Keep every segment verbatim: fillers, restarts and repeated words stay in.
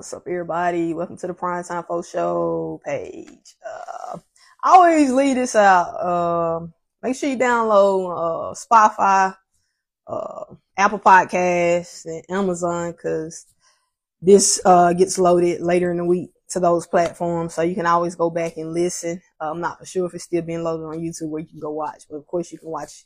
What's up, everybody? Welcome to the PrimeTimeFoe Show page. Uh, I always leave this out. Um, make sure you download uh, Spotify, uh, Apple Podcasts, and Amazon, because this uh, gets loaded later in the week to those platforms, so you can always go back and listen. Uh, I'm not for sure if it's still being loaded on YouTube where you can go watch, but of course you can watch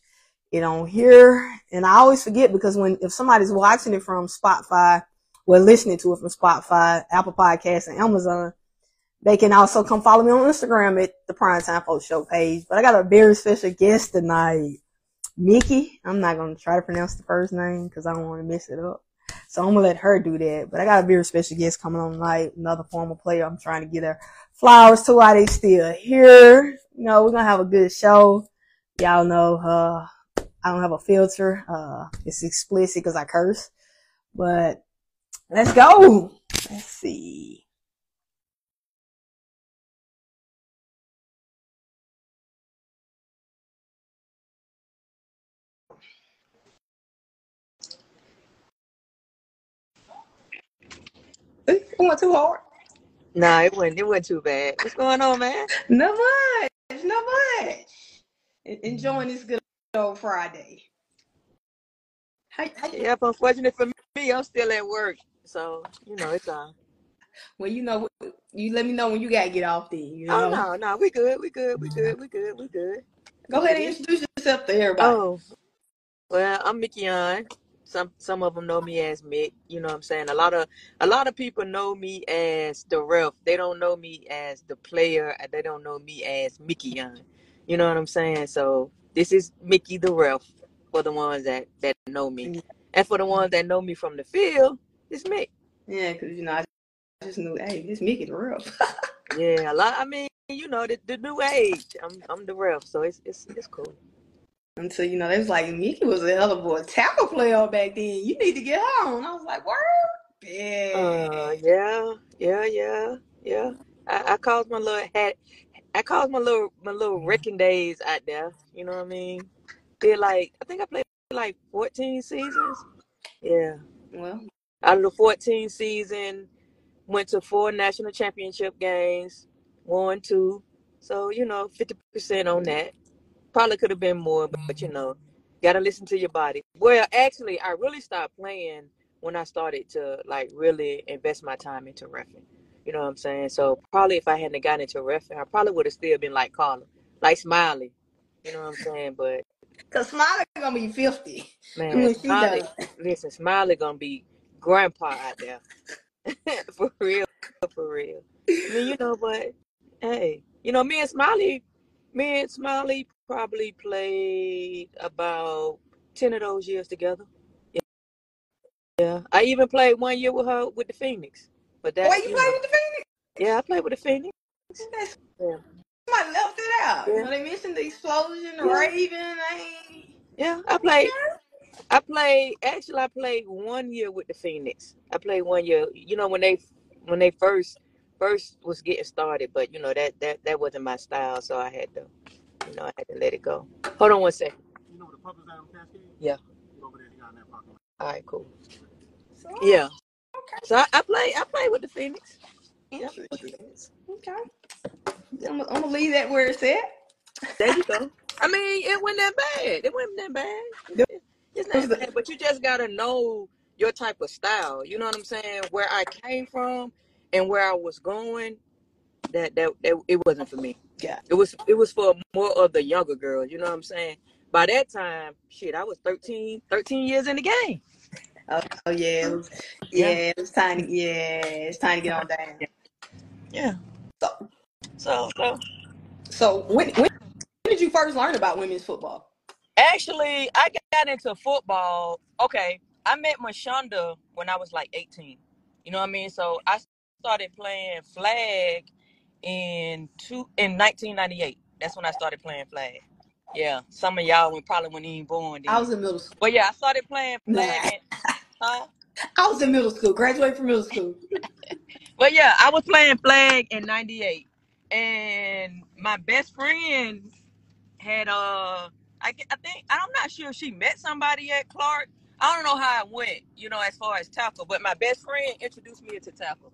it on here. And I always forget, because when if somebody's watching it from Spotify, well, listening to it from Spotify, Apple Podcasts, and Amazon, they can also come follow me on Instagram at the PrimeTimeFoe Show page. But I got a very special guest tonight, Mickey. I'm not going to try to pronounce the first name because I don't want to mess it up. So I'm going to let her do that. But I got a very special guest coming on tonight, another former player. I'm trying to get her flowers to while they still here. You know, we're going to have a good show. Y'all know uh, I don't have a filter. Uh, it's explicit because I curse. But let's go. Let's see. It went too hard. Nah, it wasn't. It wasn't too bad. What's going on, man? Not much. Not much. Enjoying this good old Friday. Hi, hi. Yep. Unfortunately for me, I'm still at work. So, you know, it's all. Well, you know, you let me know when you got to get off then. You know? Oh, no, no. We good. We good. We good. We good. We good. Go ahead and introduce yourself to everybody. Oh, well, I'm Mickieon. Some some of them know me as Mick. You know what I'm saying? A lot of a lot of people know me as the ref. They don't know me as the player. They don't know me as Mickieon. You know what I'm saying? So this is Mickey the ref for the ones that, that know me. And for the ones that know me from the field, it's Mick. Yeah, because, you know, I just knew, hey, this Mickey the ref. Yeah, a lot. I mean, you know, the, the new age. I'm I'm the ref, so it's it's it's cool. Until, you know, they was like, Mickey was the other boy tackle player back then. You need to get her on. I was like, word? Yeah. Uh, yeah, yeah, yeah, yeah. I, I caused my little hat. I caused my little my little wrecking days out there. You know what I mean? Did like, I think I played like fourteen seasons. Yeah. Well, out of the fourteen season, went to four national championship games, won two. So, you know, fifty percent on that. Probably could have been more, but, but you know, got to listen to your body. Well, actually, I really stopped playing when I started to, like, really invest my time into reffing. You know what I'm saying? So probably if I hadn't gotten into reffing, I probably would have still been like Carla, like Smiley. You know what I'm saying? But because Smiley going to be fifty. Man, Smiley, listen, Smiley going to be grandpa out there. For real, for real. I mean, you know, but hey, you know, me and Smiley, me and Smiley probably played about ten of those years together. Yeah, yeah. I even played one year with her with the Phoenix. But that. Why you, you played with the Phoenix? Yeah, I played with the Phoenix. That's, yeah. Somebody left it out. Yeah. You know, they mentioned the Xplosion, the yeah. Ravens. I... Yeah, I played. I played, actually I played one year with the Phoenix. I played one year, you know, when they when they first first was getting started, but you know, that that, that wasn't my style, so I had to, you know, I had to let it go. Hold on one second. You know the pub is out on Cascade? Yeah. Over there, you got in that pocket. All right, cool. So, yeah. Okay. So I, I played I played with the Phoenix. Yeah. Okay. I'm, I'm gonna leave that where it's at. There you go. I mean, it wasn't that bad. It wasn't that bad. Yeah. It's not bad, but you just gotta know your type of style. You know what I'm saying? Where I came from and where I was going, that that, that it wasn't for me. Yeah, it was it was for more of the younger girls. You know what I'm saying? By that time, shit, I was thirteen, thirteen years in the game. Oh, oh yeah, it was, yeah, yeah, it's time. To, yeah, it's time to get on down. Yeah. So, so, so, so when when did you first learn about women's football? Actually, I got into football. Okay, I met Meshonda when I was like eighteen. You know what I mean? So I started playing flag in two in nineteen ninety-eight. That's when I started playing flag. Yeah, some of y'all probably weren't even born then. I was in middle school. But yeah, I started playing flag. Nah. And, huh? I was in middle school. Graduated from middle school. But yeah, I was playing flag in ninety-eight, and my best friend had a. Uh, I, I think, I'm not sure if she met somebody at Clark. I don't know how it went, you know, as far as tackle, but my best friend introduced me into tackle.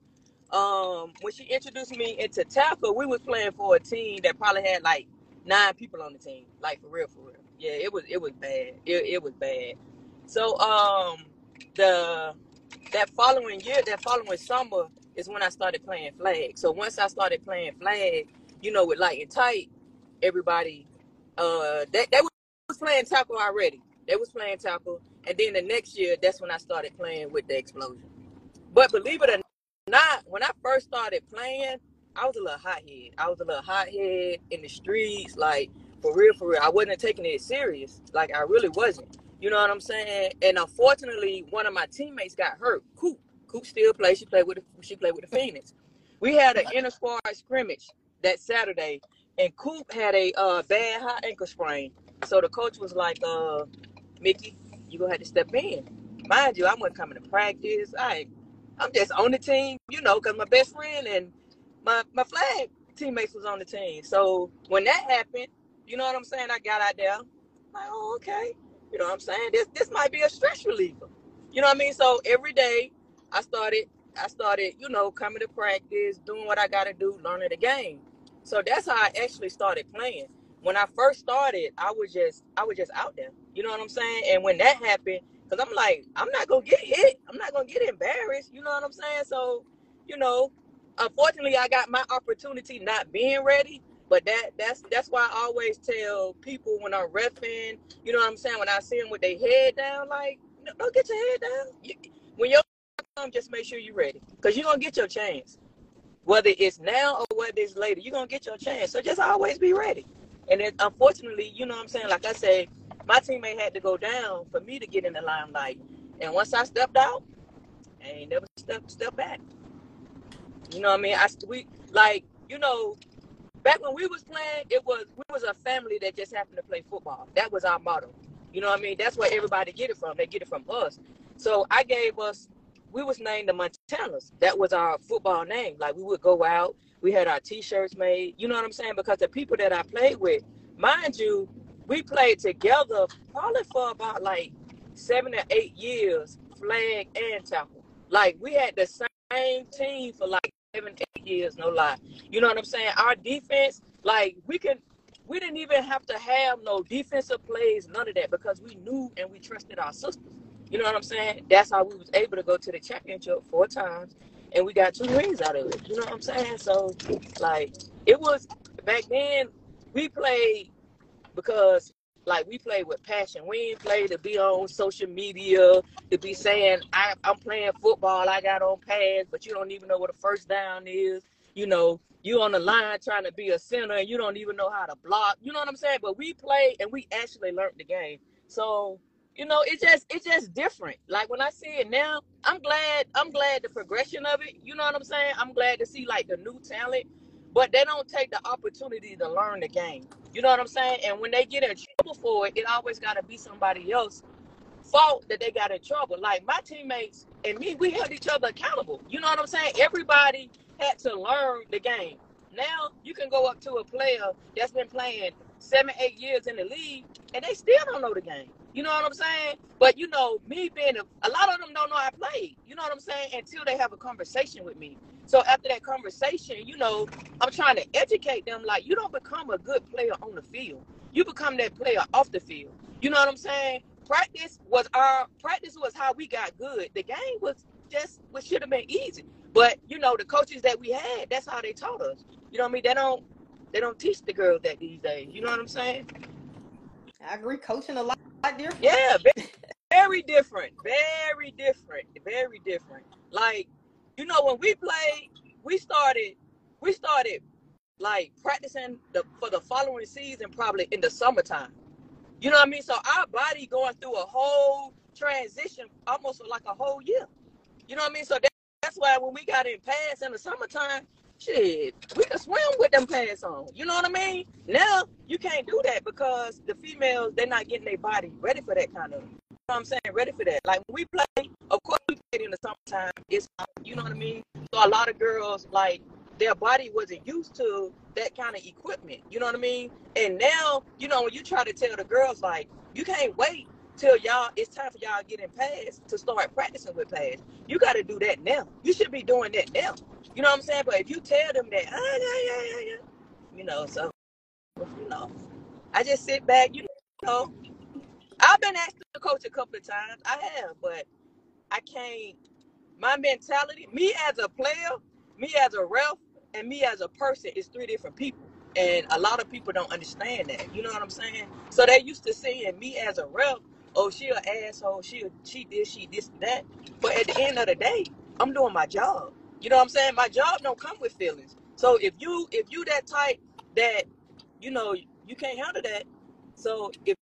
Um, when she introduced me into tackle, we was playing for a team that probably had like nine people on the team, like for real, for real. Yeah, it was it was bad. It, it was bad. So um, the that following year, that following summer is when I started playing flag. So once I started playing flag, you know, with Light and Tight, everybody uh, they they was playing tackle already. They was playing tackle, and then the next year, that's when I started playing with the Xplosion. But believe it or not, when I first started playing, I was a little hothead. I was a little hothead in the streets, like for real, for real. I wasn't taking it serious, like I really wasn't. You know what I'm saying? And unfortunately, one of my teammates got hurt. Coop, Coop still plays. She played with the, she played with the Phoenix. We had an inter squad scrimmage that Saturday, and Coop had a uh, bad high ankle sprain. So the coach was like, uh. Mickey, you gonna have to step in. Mind you, I wasn't coming to practice. I, I'm just on the team, you know, because my best friend and my, my flag teammates was on the team. So when that happened, you know what I'm saying? I got out there, like, oh, okay. You know what I'm saying? This this might be a stress reliever. You know what I mean? So every day I started, I started, you know, coming to practice, doing what I gotta do, learning the game. So that's how I actually started playing. When I first started, I was just I was just out there. You know what I'm saying? And when that happened, because I'm like, I'm not going to get hit. I'm not going to get embarrassed. You know what I'm saying? So, you know, unfortunately, I got my opportunity not being ready. But that that's that's why I always tell people when I'm reffing, you know what I'm saying? When I see them with their head down, like, no, don't get your head down. You, when your come, just make sure you're ready, because you're going to get your chance. Whether it's now or whether it's later, you're going to get your chance. So just always be ready. And then, unfortunately, you know what I'm saying? Like I said, my teammate had to go down for me to get in the limelight. And once I stepped out, I ain't never stepped step back. You know what I mean? I, we, like, you know, back when we was playing, it was we was a family that just happened to play football. That was our motto. You know what I mean? That's where everybody get it from. They get it from us. So I gave us, we was named the Montanas. That was our football name. Like, we would go out. We had our T-shirts made. You know what I'm saying? Because the people that I played with, mind you, we played together probably for about like seven or eight years, flag and tackle. Like, we had the same team for like seven, eight years, no lie. You know what I'm saying? Our defense, like, we can, we didn't even have to have no defensive plays, none of that, because we knew and we trusted our sisters. You know what I'm saying? That's how we was able to go to the championship four times, and we got two rings out of it. You know what I'm saying? So, like, it was, back then, we played, because, like, we play with passion. We ain't play to be on social media, to be saying, I, I'm playing football, I got on pads, but you don't even know what a first down is. You know, you on the line trying to be a center, and you don't even know how to block. You know what I'm saying? But we played, and we actually learned the game. So, you know, it's just it's just different. Like, when I see it now, I'm glad, I'm glad the progression of it. You know what I'm saying? I'm glad to see, like, the new talent. But they don't take the opportunity to learn the game. You know what I'm saying? And when they get in trouble for it, it always got to be somebody else's fault that they got in trouble. Like, my teammates and me, we held each other accountable. You know what I'm saying? Everybody had to learn the game. Now, you can go up to a player that's been playing seven, eight years in the league, and they still don't know the game. You know what I'm saying? But, you know, me being a, a lot of them don't know I played. You know what I'm saying? Until they have a conversation with me. So after that conversation, you know, I'm trying to educate them. Like, you don't become a good player on the field. You become that player off the field. You know what I'm saying? Practice was our practice was how we got good. The game was just what should have been easy. But, you know, the coaches that we had, that's how they taught us. You know what I mean? They don't they don't teach the girls that these days. You know what I'm saying? I agree. Coaching a lot. Different. Yeah, very, very different, very different, very different. Like, you know, when we played, we started, we started like practicing the for the following season, probably in the summertime. You know what I mean? So our body going through a whole transition, almost for like a whole year. You know what I mean? So that, that's why when we got in pads in the summertime, shit, we could swim with them pants on. You know what I mean? Now, you can't do that because the females, they're not getting their body ready for that kind of, you know what I'm saying, ready for that. Like, when we play, of course we played in the summertime. It's, you know what I mean? So a lot of girls, like, their body wasn't used to that kind of equipment. You know what I mean? And now, you know, when you try to tell the girls, like, you can't wait tell y'all it's time for y'all getting pads to start practicing with pads. You got to do that now. You should be doing that now. You know what I'm saying? But if you tell them that, ah, yeah, yeah, yeah, yeah, you know, so, you know, I just sit back, you know. I've been asked to coach a couple of times. I have, but I can't. My mentality, me as a player, me as a ref, and me as a person is three different people. And a lot of people don't understand that. You know what I'm saying? So they used to seeing me as a ref, oh, she an asshole, she she this, she this, that. But at the end of the day, I'm doing my job. You know what I'm saying? My job don't come with feelings. So if you if you that type that, you know, you can't handle that. So if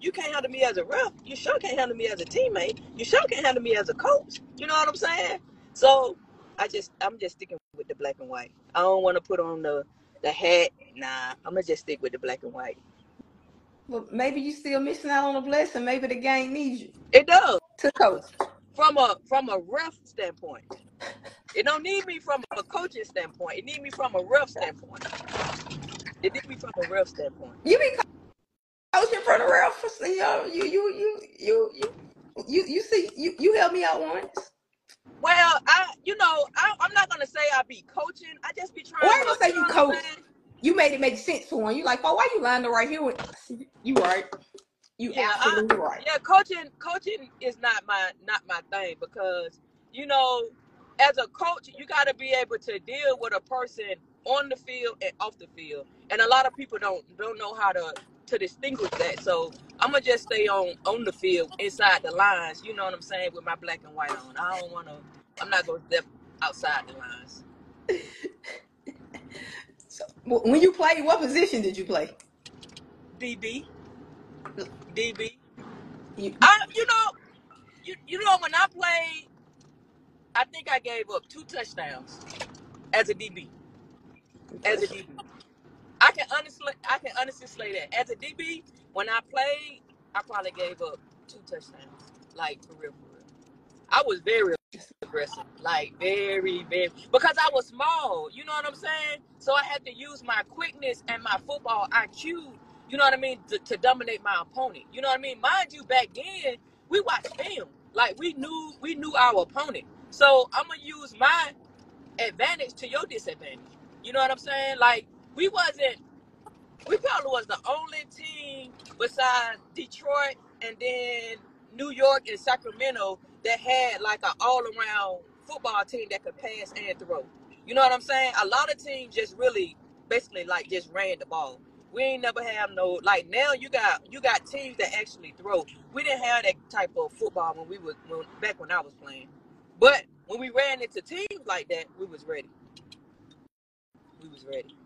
you can't handle me as a ref, you sure can't handle me as a teammate. You sure can't handle me as a coach. You know what I'm saying? So I just I'm just sticking with the black and white. I don't want to put on the the hat. Nah, I'm gonna just stick with the black and white. Well, maybe you still missing out on a blessing. Maybe the game needs you. It does. To coach from a from a ref standpoint. It don't need me from a coaching standpoint. It need me from a ref standpoint. It need me from a ref standpoint. You be coaching for the ref. You know, you you you you you you, you see you you helped me out once. Well, I, you know, I, I'm not gonna say I be coaching. I just be trying. Why well, you say you coach? You made it make sense for one. You like, oh, why you lying right here with? You right? You yeah, absolutely I, right. Yeah, coaching, coaching is not my not my thing because you know, as a coach, you got to be able to deal with a person on the field and off the field, and a lot of people don't don't know how to to distinguish that. So I'm gonna just stay on on the field inside the lines. You know what I'm saying? With my black and white on, I don't want to. I'm not gonna step outside the lines. So when you play, what position did you play? D B. D B. You, I, you know, you you know when I played, I think I gave up two touchdowns as a D B. As a D B. I can honestly, I can honestly say that as a D B, when I played, I probably gave up two touchdowns. Like for real, for real. I was very aggressive, like very, very, because I was small. You know what I'm saying? So I had to use my quickness and my football I Q. You know what I mean? To, to dominate my opponent. You know what I mean? Mind you, back then we watched film. Like we knew, we knew our opponent. So I'm gonna use my advantage to your disadvantage. You know what I'm saying? Like. We wasn't, we probably was the only team besides Detroit and then New York and Sacramento that had like an all-around football team that could pass and throw. You know what I'm saying? A lot of teams just really basically like just ran the ball. We ain't never have no, like now you got you got teams that actually throw. We didn't have that type of football when we was, when, back when I was playing. But when we ran into teams like that, we was ready. We was ready.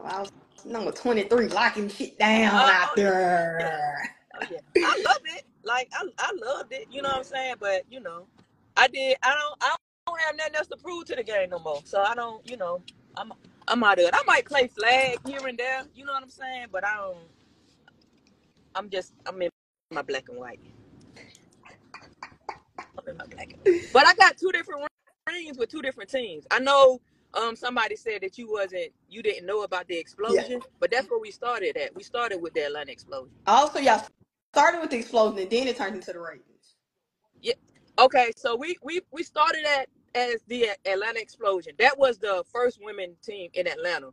I was number twenty-three locking shit down oh, out there. Oh, yeah. Oh, yeah. I love it. Like I, I loved it. You know what I'm saying? But you know, I did. I don't. I don't have nothing else to prove to the game no more. So I don't. You know, I'm. I'm out of it. I might play flag here and there. You know what I'm saying? But I don't. I'm just. I'm in my black and white. I'm in my black and white. But I got two different rings with two different teams. I know. Um, somebody said that you wasn't, you didn't know about the Xplosion, yeah. But that's where we started at. We started with the Atlanta Xplosion. Also, y'all started with the Xplosion, and then it turned into the Ravens. Yeah. Okay. So we we we started at as the Atlanta Xplosion. That was the first women team in Atlanta.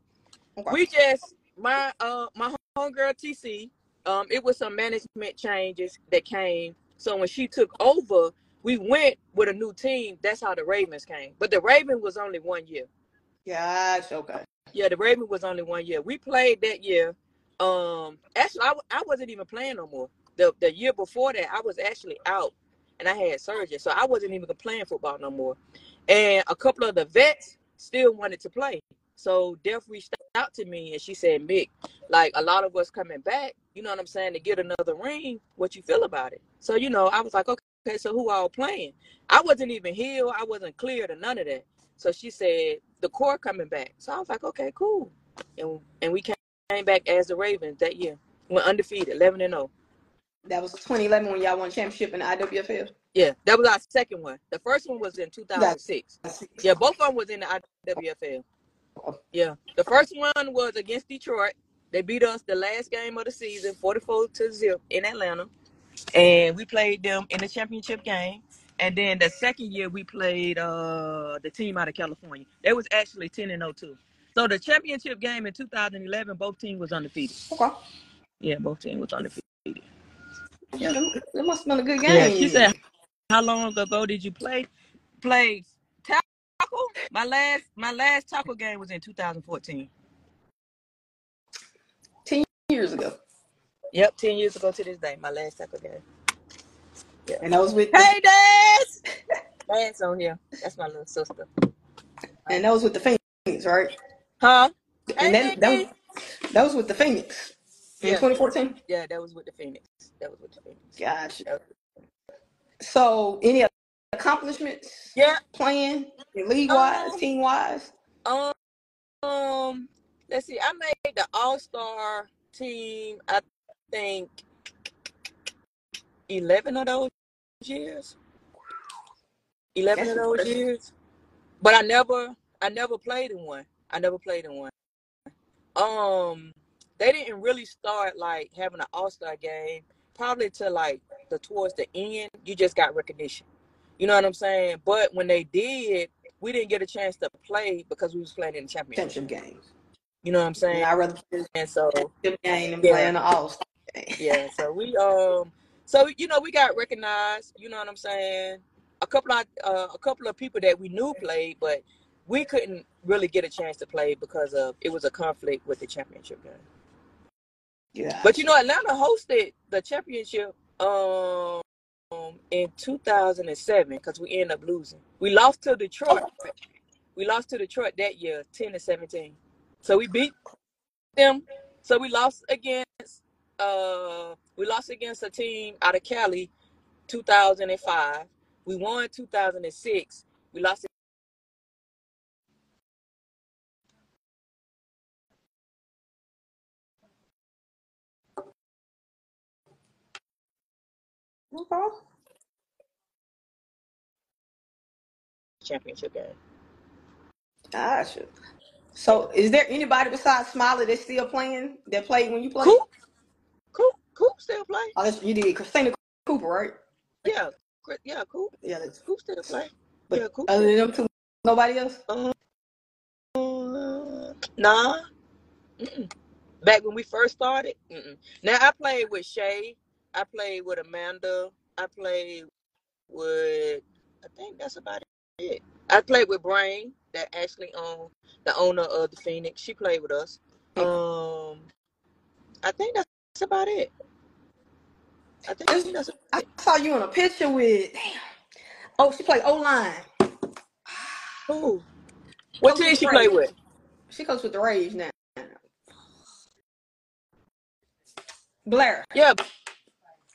Okay. We just my uh my homegirl T C. Um, it was some management changes that came. So when she took over, we went with a new team. That's how the Ravens came. But the Raven was only one year. Gosh, okay. Yeah, the Ravens was only one year. We played that year. Um, actually, I, I wasn't even playing no more. The the year before that, I was actually out, and I had surgery, so I wasn't even playing football no more. And a couple of the vets still wanted to play. So Delph reached out to me, and she said, Mick, like a lot of us coming back, you know what I'm saying, to get another ring, what you feel about it? So, you know, I was like, okay, okay so who all playing? I wasn't even healed. I wasn't cleared or none of that. So she said, the core coming back. So I was like, okay, cool. And and we came, came back as the Ravens that year. We went undefeated, eleven and oh. That was twenty eleven when y'all won championship in the I W F L? Yeah, that was our second one. The first one was in two thousand six. Yeah, both of them was in the I W F L. Yeah, the first one was against Detroit. They beat us the last game of the season, forty-four to zero in Atlanta. and we played them in the championship game. And then the second year we played uh, the team out of California. They was actually ten and oh two. So the championship game in two thousand eleven, both teams was undefeated. Okay. Yeah, both teams was undefeated. Yeah, that must have been a good game. Yeah, she said, how long ago did you play? Played tackle? My last, my last tackle game was in two thousand fourteen. ten years ago. Yep, ten years ago to this day, my last tackle game. Yeah. And I was with Hey, Dance! Dance on here. That's my little sister. And that was with the Phoenix, right? Huh? And hey, that, that, was, that was with the Phoenix in yeah. twenty fourteen? Yeah, that was with the Phoenix. That was with the Phoenix. Gotcha. So, any accomplishments? Yeah. Playing? League-wise? Um, team-wise? Um, um, let's see. I made the All-Star team, I think, eleven of those years. eleven That's of those impressive. years. But I never I never played in one. I never played in one. Um they didn't really start like having an all-star game probably to like the towards the end. You just got recognition. You know what I'm saying? But when they did, we didn't get a chance to play because we was playing in the championship, championship games. You know what I'm saying? Yeah, I rather play and so championship game and yeah. play in the all-star game. Yeah, so we um So, you know, we got recognized, you know what I'm saying? A couple of uh, a couple of people that we knew played, but we couldn't really get a chance to play because of it was a conflict with the championship game. Yeah. But, you know, Atlanta hosted the championship um, in two thousand seven because we ended up losing. We lost to Detroit. Oh. We lost to Detroit that year, ten to seventeen. So we beat them. So we lost against Uh, we lost against a team out of Cali, two thousand five. We won two thousand six. We lost. Okay. Championship game. Gotcha. So, is there anybody besides Smiley that's still playing? That played when you played? Cool. Coop, Coop still play. Oh, that's, you did Christina Cooper, right? Yeah, yeah, Coop. Yeah, that's, Coop still play. But yeah, Coop. Other than them two, nobody else? Uh, uh, nah. Mm-mm. Back when we first started? Mm-mm. Now, I played with Shay. I played with Amanda. I played with, I think that's about it. I played with Brain, that actually owned, the owner of the Phoenix. She played with us. Um, I think that's That's about it. I think that's, that's about it. I saw you in a picture with. Damn. Oh, she played O line. Who? What team she played with? She goes with the Rage now. Blair. Yeah.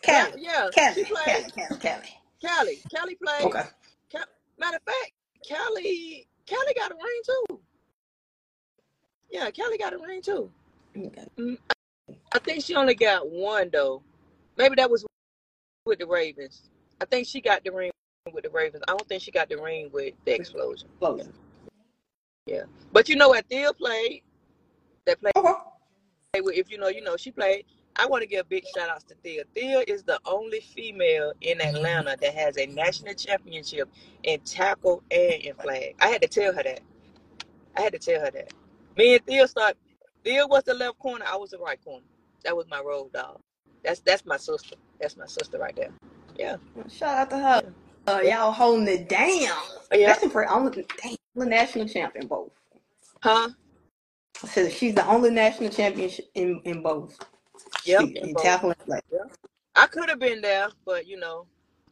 Callie. Yeah. yeah. Callie. She played. Callie. Callie. Callie. Callie played. Okay. Cal Matter of fact, Callie. Callie got a ring too. Yeah, Callie got a ring too. Okay. Mm, I think she only got one, though. Maybe that was with the Ravens. I think she got the ring with the Ravens. I don't think she got the ring with the Xplosion. Yeah. yeah. But, you know, Thea played. That played. Uh-huh. If you know, you know, she played. I want to give a big shout-out to Thea. Thea is the only female in Atlanta that has a national championship in tackle and in flag. I had to tell her that. I had to tell her that. Me and Thea started. Thea was the left corner. I was the right corner. That was my road dog. That's that's my sister. That's my sister right there. Yeah. Shout out to her. Yeah. Uh, y'all holding it down. Yeah. That's impressive. I'm looking. Damn, the national champion both. Huh? I said she's the only national champion in in both. Yep. She, in in both. Tackling play. Yeah. I could have been there, but you know,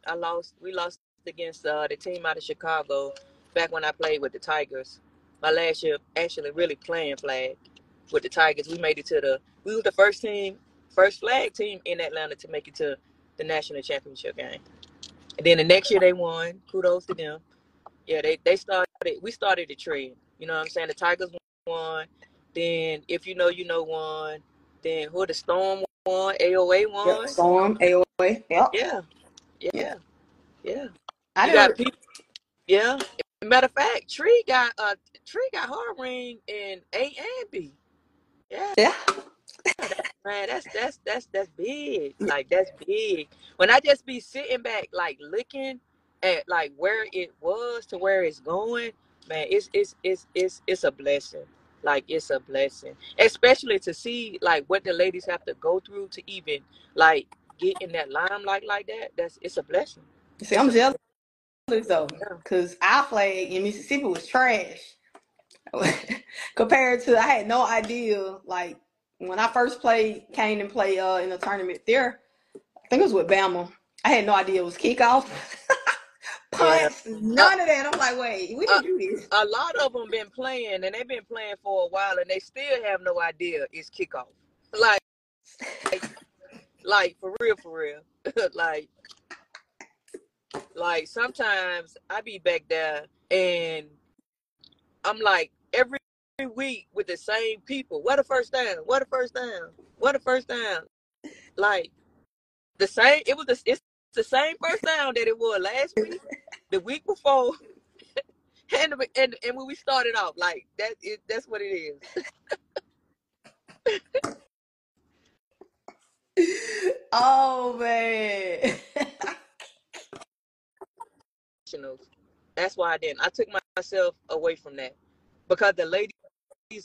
I lost. We lost against uh, the team out of Chicago back when I played with the Tigers. My last year, actually, really playing flag. With the Tigers, we made it to the. We were the first team, first flag team in Atlanta to make it to the national championship game. And then the next year they won. Kudos to them. Yeah, they they started. We started the trend. You know what I'm saying? The Tigers won. Then if you know, you know won. Then who the Storm won? A O A won. Yep, Storm, A O A. Yep. Yeah. Yeah. Yeah. Yeah. I you got people. Yeah. Matter of fact, Tree got uh Tree got her ring in A and B. Yeah. Yeah. man, that's that's that's that's big. Like, that's big. When I just be sitting back, like looking at like where it was to where it's going, man, it's it's it's it's it's a blessing. Like, it's a blessing, especially to see like what the ladies have to go through to even like get in that limelight like that. That's it's a blessing. See, I'm jealous though, because our flag in Mississippi was trash compared to. I had no idea. Like when I first played, came and played uh, in a tournament there, I think it was with Bama. I had no idea it was kickoff. Punts, yeah. None uh, of that. I'm like, wait, we didn't uh, do this. A lot of them been playing, and they've been playing for a while, and they still have no idea it's kickoff. Like, like, like for real, for real. like, like sometimes I be back there, and I'm like every week with the same people. What a first down! What a first down! What a first down! Like the same. It was the. It's the same first down that it was last week, the week before, and, and and when we started off, like that, it, that's what it is. Oh man! That's why I didn't. I took myself away from that because the ladies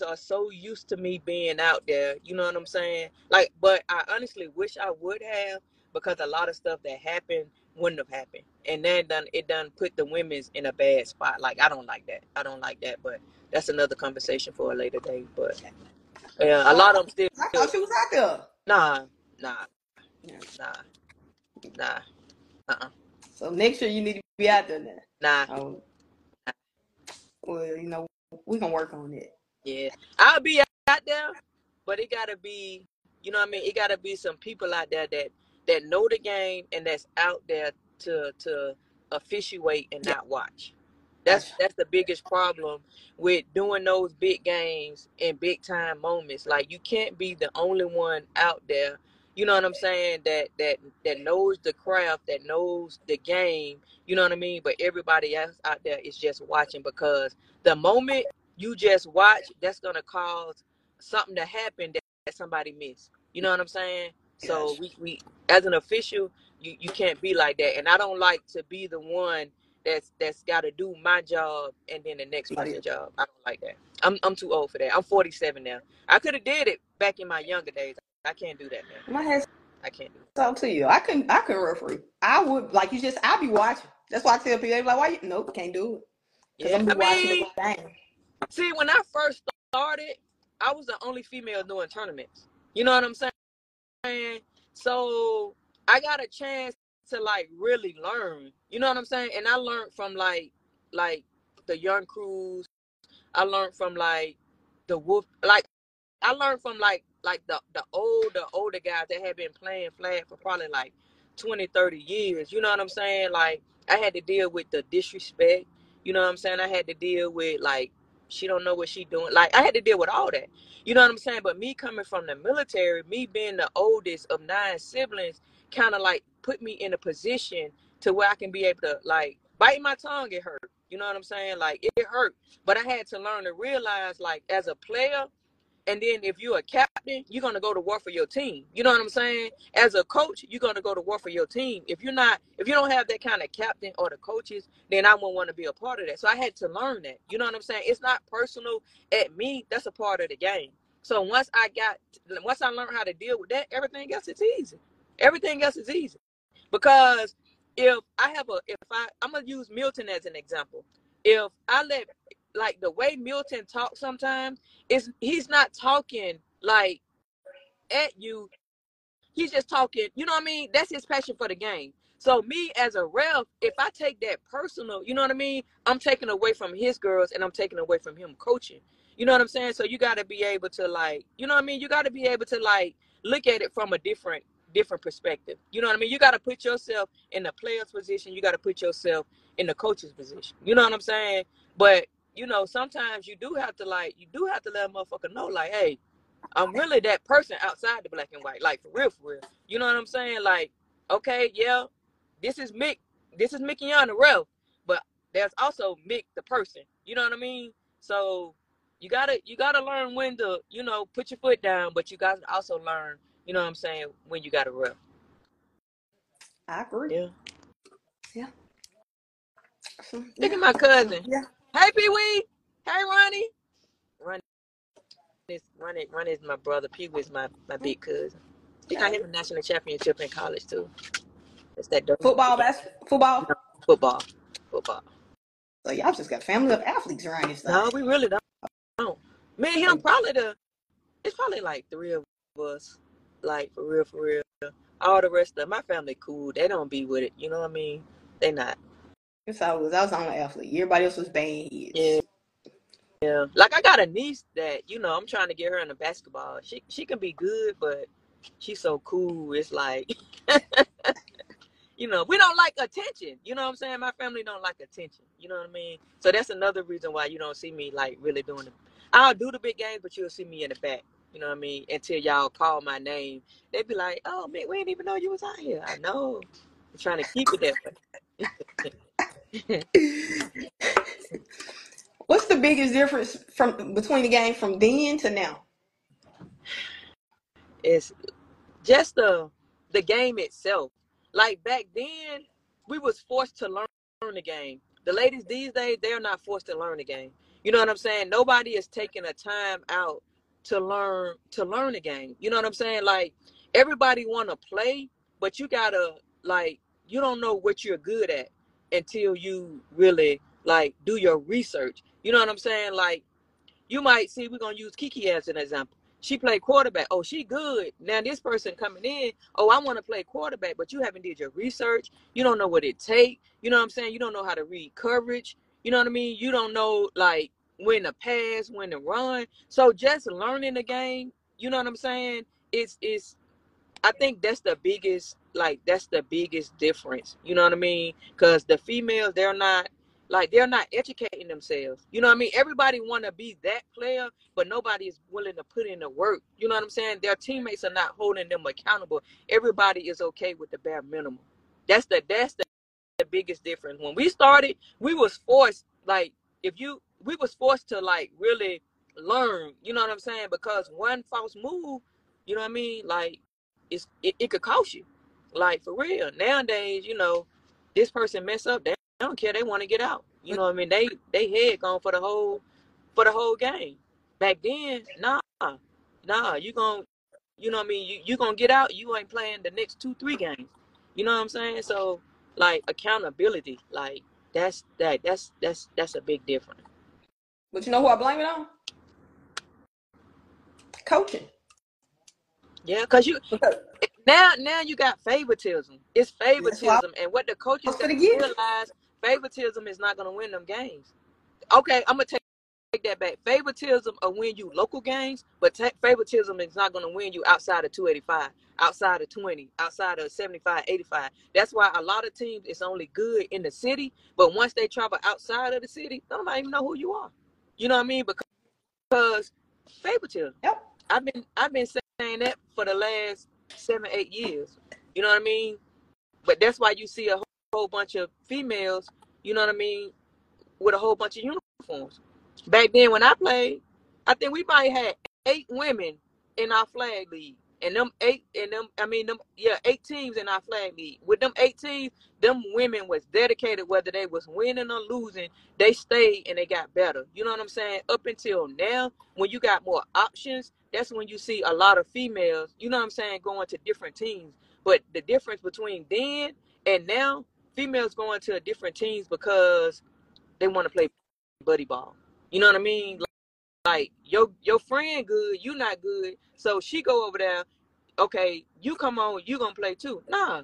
are so used to me being out there. You know what I'm saying? Like, but I honestly wish I would have. Because a lot of stuff that happened wouldn't have happened. And then done, it done put the women's in a bad spot. Like, I don't like that. I don't like that. But that's another conversation for a later day. But, yeah, a lot of them still. I thought she was out there. Nah, nah, nah, nah, uh-uh. So next year you need to be out there then. Nah. Um, well, you know, we can work on it. Yeah. I'll be out there, but it got to be, you know what I mean? It got to be some people out there that, that know the game and that's out there to to officiate and not watch. That's that's the biggest problem with doing those big games and big time moments. Like, you can't be the only one out there, you know what I'm saying, that that that knows the craft, that knows the game, you know what I mean? But everybody else out there is just watching, because the moment you just watch, that's gonna cause something to happen that, that somebody missed. You know what I'm saying? So we, we as an official, you, you can't be like that. And I don't like to be the one that's that's got to do my job and then the next person's job. I don't like that. I'm I'm too old for that. I'm forty-seven now. I could have did it back in my younger days. I can't do that now. My head, I can't do that. Talk to you. I couldn't. I couldn't referee. I would like you. Just I'll be watching. That's why I tell people, they be like, why you? Nope, can't do it. Yeah, I'm I mean, watching the see, when I first started, I was the only female doing tournaments. You know what I'm saying? So I got a chance to like really learn, you know what I'm saying? And I learned from like like the Young Crews. I learned from like the Wolf. Like I learned from like like the the older older guys that had been playing flag for probably like twenty, thirty years. You know what I'm saying? Like I had to deal with the disrespect. You know what I'm saying? I had to deal with like she don't know what she doing. Like I had to deal with all that. You know what I'm saying? But me coming from the military, me being the oldest of nine siblings, kind of like put me in a position to where I can be able to like bite my tongue. It hurt. You know what I'm saying? Like it hurt. But I had to learn to realize like as a player, and then if you're a captain, you're going to go to war for your team. You know what I'm saying? As a coach, you're going to go to war for your team. If you're not, if you don't have that kind of captain or the coaches, then I won't want to be a part of that. So I had to learn that. You know what I'm saying? It's not personal at me. That's a part of the game. So once I got, once I learned how to deal with that, everything else is easy. Everything else is easy. Because if I have a, if I, I'm going to use Milton as an example. If I let, like the way Milton talks sometimes is he's not talking like at you. He's just talking, you know what I mean? That's his passion for the game. So me as a ref, if I take that personal, you know what I mean? I'm taking away from his girls and I'm taking away from him coaching. You know what I'm saying? So you got to be able to like, you know what I mean? You got to be able to like look at it from a different different perspective. You know what I mean? You got to put yourself in the player's position. You got to put yourself in the coach's position. You know what I'm saying? But you know, sometimes you do have to like, you do have to let a motherfucker know, like, hey, I'm really that person outside the black and white, like for real, for real. You know what I'm saying? Like, okay, yeah, this is Mick, this is Mickieon the ref, but there's also Mick the person. You know what I mean? So you gotta, you gotta learn when to, you know, put your foot down, but you gotta also learn you know what I'm saying, when you got a rep. I agree. Yeah. Yeah. Look yeah. at my cousin. Yeah. Hey, Pee Wee. Hey, Ronnie. Ronnie is, Ronnie, Ronnie is my brother. Pee Wee is my, my big cousin. He got him a national championship in college, too. It's that football, that's football. Football. Football. So y'all just got family of athletes around this time. No, we really don't. don't. Me and him probably the, it's probably like three of us. Like, for real, for real. All the rest of my family cool. They don't be with it. You know what I mean? They not. That's how I was. I was on the athlete. Everybody else was banging heads. Yeah. Yeah. Like, I got a niece that, you know, I'm trying to get her into basketball. She she can be good, but she's so cool. It's like, you know, we don't like attention. You know what I'm saying? My family don't like attention. You know what I mean? So that's another reason why you don't see me, like, really doing it. I'll do the big games, but you'll see me in the back. You know what I mean? Until y'all call my name. They be like, oh, man, we didn't even know you was out here. I know. I'm trying to keep it that way. What's the biggest difference from between the game from then to now? It's just the the game itself. Like back then, we was forced to learn, learn the game. The ladies these days, they're not forced to learn the game. You know what I'm saying? Nobody is taking a time out to learn to learn the game. You know what I'm saying? Like everybody want to play, but you gotta like you don't know what you're good at until you really like do your research. You know what I'm saying? Like you might see, we're gonna use Kiki as an example. She played quarterback. Oh, she good. Now this person coming in, oh, I want to play quarterback, but you haven't did your research. You don't know what it take. You know what I'm saying? You don't know how to read coverage. You know what I mean? You don't know like when to pass, when to run. So just learning the game, you know what I'm saying? It's it's I think that's the biggest like that's the biggest difference, you know what I mean? Because the females, they're not like they're not educating themselves, you know what I mean? Everybody want to be that player, but nobody is willing to put in the work, you know what I'm saying? Their teammates are not holding them accountable. Everybody is okay with the bare minimum. That's the that's the, the biggest difference. When we started, we was forced like if you we was forced to like really learn, you know what I'm saying? Because one false move, you know what I mean? Like it's it, it could cost you. Like for real, nowadays, you know, this person mess up, they don't care, they want to get out. You know what I mean? They they head gone for the whole for the whole game. Back then, nah, nah, you gon' you know what I mean? You you gonna get out, you ain't playing the next two three games. You know what I'm saying? So like accountability, like that's that that's that's that's a big difference. But you know who I blame it on? Coaching. Yeah, cause you. Now, now you got favoritism. It's favoritism, and what the coaches gotta realize, favoritism is not gonna win them games. Okay, I'm gonna take, take that back. Favoritism will win you local games, but ta- favoritism is not gonna win you outside of two eighty-five, outside of twenty, outside of seventy-five, eighty-five. That's why a lot of teams is only good in the city, but once they travel outside of the city, nobody even know who you are. You know what I mean? Because, because favoritism. Yep. I've been I've been saying that for the last seven, eight years. You know what I mean? But that's why you see a whole, whole bunch of females, you know what I mean, with a whole bunch of uniforms. Back then when I played, I think we might have eight women in our flag league. And them eight and them I mean them yeah, eight teams in our flag league. With them eight teams, them women was dedicated, whether they was winning or losing, they stayed and they got better. You know what I'm saying? Up until now, when you got more options, that's when you see a lot of females, you know what I'm saying, going to different teams. But the difference between then and now, females going to different teams because they want to play buddy ball. You know what I mean? Like, like your your friend good, you not good, so she go over there, okay, you come on, you gonna play too. Nah.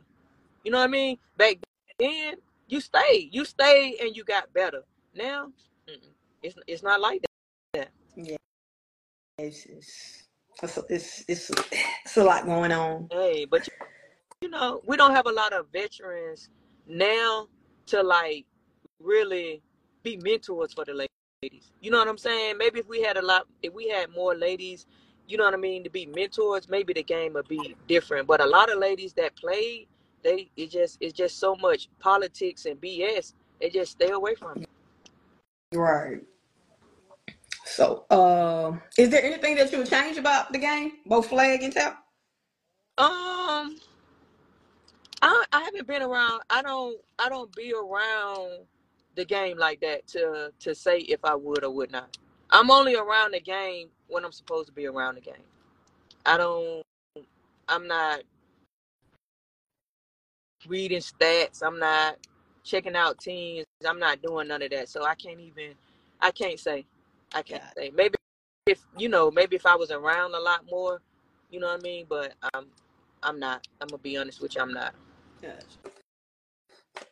You know what I mean? Back then, you stayed. You stayed and you got better. Now, mm-mm. it's it's not like that. Yeah. It's, it's, it's, it's, it's a lot going on. Hey, but you, you know, we don't have a lot of veterans now to like really be mentors for the ladies. You know what I'm saying? Maybe if we had a lot, if we had more ladies, you know what I mean, to be mentors, maybe the game would be different. But a lot of ladies that played, they it just it's just so much politics and B S. They just stay away from it. Right. So, uh, is there anything that you would change about the game, both flag and tap? Um, I I haven't been around. I don't I don't be around the game like that to to say if I would or would not. I'm only around the game when I'm supposed to be around the game. I don't. I'm not reading stats. I'm not checking out teams. I'm not doing none of that. So I can't even. I can't say. I can't God. say. Maybe if you know. Maybe if I was around a lot more. You know what I mean? But I'm, I'm not. I'm gonna be honest with you. I'm not. Gotcha.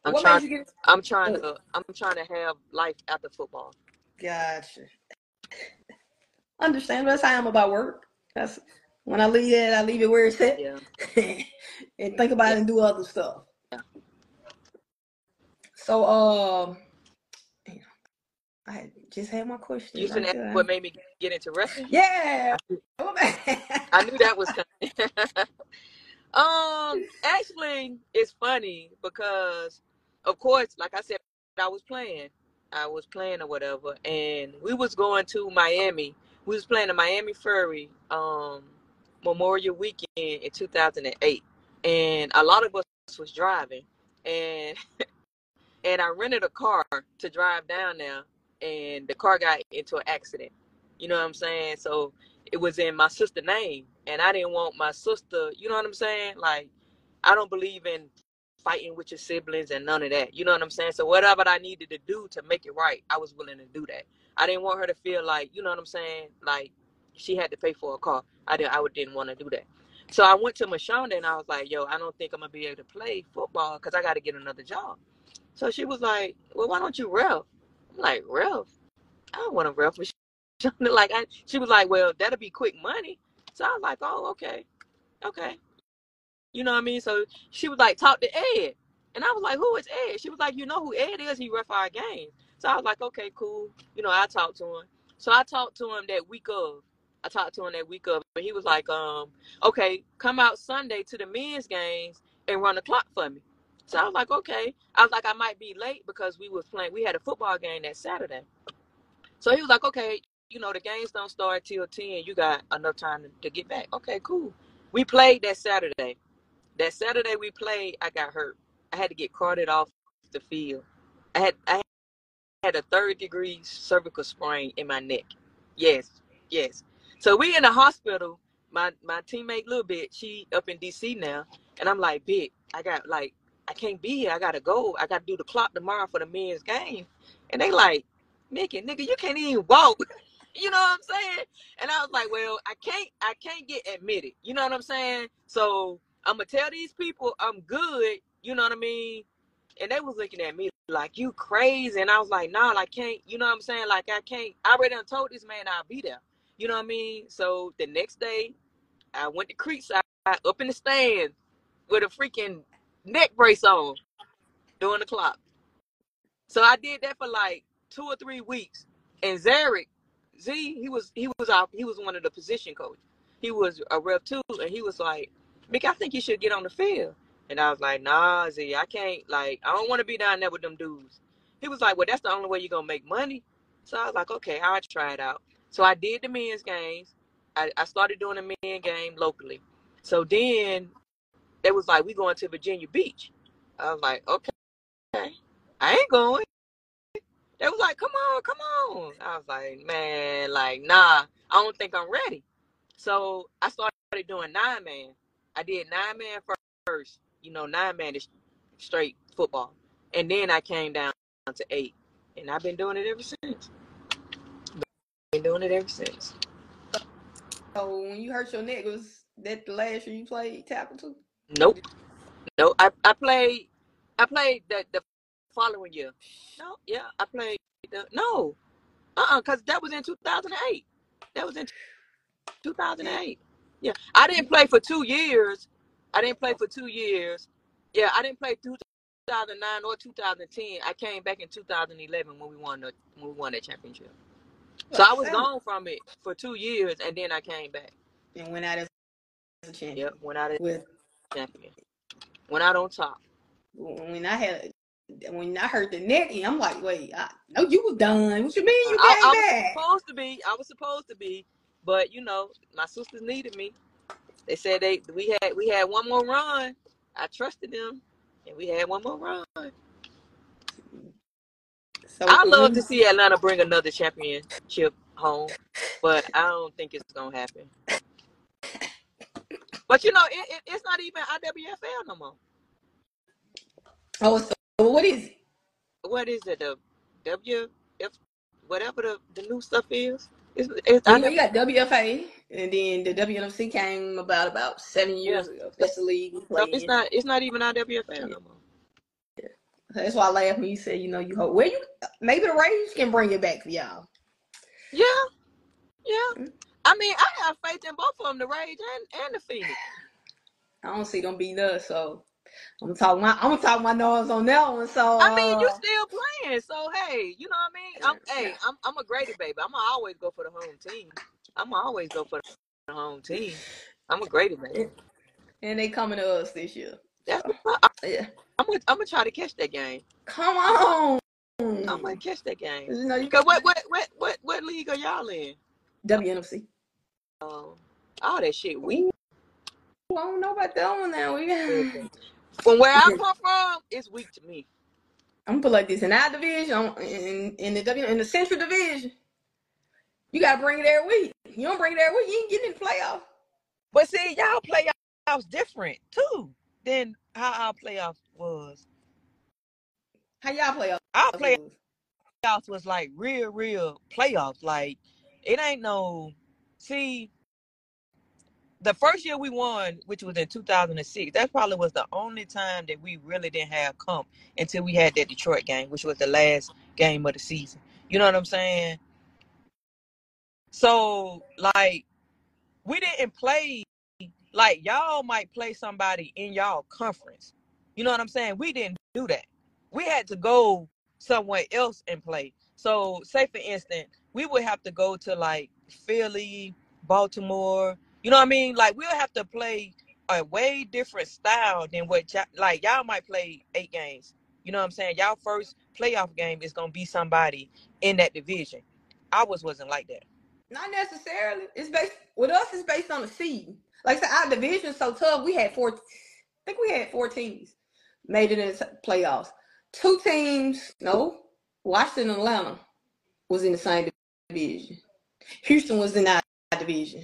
I'm what trying. Get- I'm trying to. I'm trying to have life after football. Gotcha. Understand? That's how I'm about work. That's when I leave it. I leave it where it's at. Yeah. And think about yeah. it and do other stuff. Yeah. So, um, uh, I just had my question. You should right ask what made me get into wrestling. Yeah. I knew that was coming. um, actually, it's funny because, of course, like I said, I was playing. I was playing or whatever, and we was going to Miami. We was playing the Miami Fury um, Memorial Weekend in two thousand eight, and a lot of us was driving, and and I rented a car to drive down there, and the car got into an accident. You know what I'm saying? So it was in my sister's name, and I didn't want my sister, you know what I'm saying? Like, I don't believe in fighting with your siblings and none of that. You know what I'm saying? So whatever I needed to do to make it right, I was willing to do that. I didn't want her to feel like, you know what I'm saying? Like she had to pay for a car. I didn't, I didn't want to do that. So I went to Meshonda and I was like, yo, I don't think I'm going to be able to play football because I got to get another job. So she was like, well, why don't you ref? I'm like, ref? I don't want to ref. Meshonda, like I, she was like, well, that'll be quick money. So I was like, oh, okay. Okay. You know what I mean? So she was like, talk to Ed. And I was like, who is Ed? She was like, you know who Ed is? He ref our games. So I was like, okay, cool. You know, I talked to him. So I talked to him that week of. I talked to him that week of. But he was like, um, okay, come out Sunday to the men's games and run the clock for me. So I was like, okay. I was like, I might be late because we was playing. We had a football game that Saturday. So he was like, okay, you know, the games don't start till ten. You got enough time to, to get back. Okay, cool. We played that Saturday. That Saturday we played, I got hurt. I had to get carted off the field. I had I had a third degree cervical sprain in my neck. Yes, yes. So we in the hospital. My my teammate, Little Bit, she up in D C now, and I'm like, Big, I got like I can't be here. I gotta go. I gotta do the clock tomorrow for the men's game. And they like, Mickey, nigga, you can't even walk. You know what I'm saying? And I was like, well, I can't I can't get admitted. You know what I'm saying? So I'm going to tell these people I'm good, you know what I mean? And they was looking at me like, you crazy. And I was like, no, nah, I can't, you know what I'm saying? Like, I can't. I already done told this man I'll be there, you know what I mean? So the next day, I went to Creekside up in the stands with a freaking neck brace on during the clock. So I did that for like two or three weeks. And Zarek, Z, he was, he was, our, he was one of the position coaches. He was a ref too, and he was like, Mick, I think you should get on the field. And I was like, nah, Z, I can't, like, I don't want to be down there with them dudes. He was like, well, that's the only way you're going to make money. So I was like, okay, I'll try it out. So I did the men's games. I, I started doing the men's game locally. So then they was like, we going to Virginia Beach. I was like, okay, okay. I ain't going. They was like, come on, come on. I was like, man, like, nah, I don't think I'm ready. So I started doing nine-man. I did nine man first, you know, nine man is straight football. And then I came down to eight. And I've been doing it ever since. Been doing it ever since. So when you hurt your neck, was that the last year you played tackle too? Nope. No, I, I played I played the, the following year. No, yeah, I played the no. Uh uh-uh, uh, because that was in two thousand eight. That was in two thousand eight. Yeah, I didn't play for two years. I didn't play for two years. Yeah, I didn't play through two thousand nine or two thousand ten. I came back in two thousand eleven when we won the when we won that championship. So I was gone from it for two years, and then I came back. And went out as a champion. Yep, went out as With, champion. Went out on top. When I had when I heard the neck, and I'm like, wait, I know you was done. What you mean you came I, I back? I was supposed to be. I was supposed to be. But, you know, my sisters needed me. They said they we had we had one more run. I trusted them, and we had one more run. So I love to see Atlanta bring another championship home, but I don't think it's gonna happen. But you know, it, it, it's not even I W F L no more. Oh, so what is? What is it? The W F, whatever the, the new stuff is. It's, it's, I know you got W F A, and then the W N F C came about about seven years yeah. ago. That's the league. So it's not. It's not even I W F L yeah. no more. Yeah. That's why I laughed when you said, you know, you hope. Where you? Maybe the Ravens can bring it back for y'all. Yeah, yeah. Mm-hmm. I mean, I have faith in both of them, the Rage and, and the Phoenix. I don't see them beating us, so I'm talking my I'm talking my nose on that one. So I mean, uh, you still playing, so hey, you know what I mean? I'm, yeah. Hey, I'm I'm a Grady baby. I'm gonna always go for the home team. I'm gonna always go for the home team. I'm a Grady baby. And they coming to us this year. That's so, what I, yeah. I'm gonna I'm gonna try to catch that game. Come on, I'm gonna catch that game. You know, you, 'cause what what what what what league are y'all in? W N F C. Um, all that shit. We I don't know about that one now. We got... From where I come from, it's weak to me. I'm gonna put like this in our division, in in the W in the Central Division. You gotta bring it every week. You don't bring it every week, you ain't getting in the playoffs. But see, y'all playoffs different too than how our playoffs was. How y'all playoffs? Our playoffs was like real, real playoffs. Like it ain't no. See, the first year we won, which was in two thousand six, that probably was the only time that we really didn't have comp until we had that Detroit game, which was the last game of the season. You know what I'm saying? So, like, we didn't play, like, y'all might play somebody in y'all conference. You know what I'm saying? We didn't do that. We had to go somewhere else and play. So, say, for instance, we would have to go to, like, Philly, Baltimore, you know what I mean? Like, we'll have to play a way different style than what, like, y'all might play eight games. You know what I'm saying? Y'all first playoff game is going to be somebody in that division. Ours wasn't like that. Not necessarily. It's based, with us, it's based on the seed. Like, so our division's so tough, we had four, I think we had four teams made it in the playoffs. Two teams, no, Washington and Atlanta was in the same division. Houston was in our division,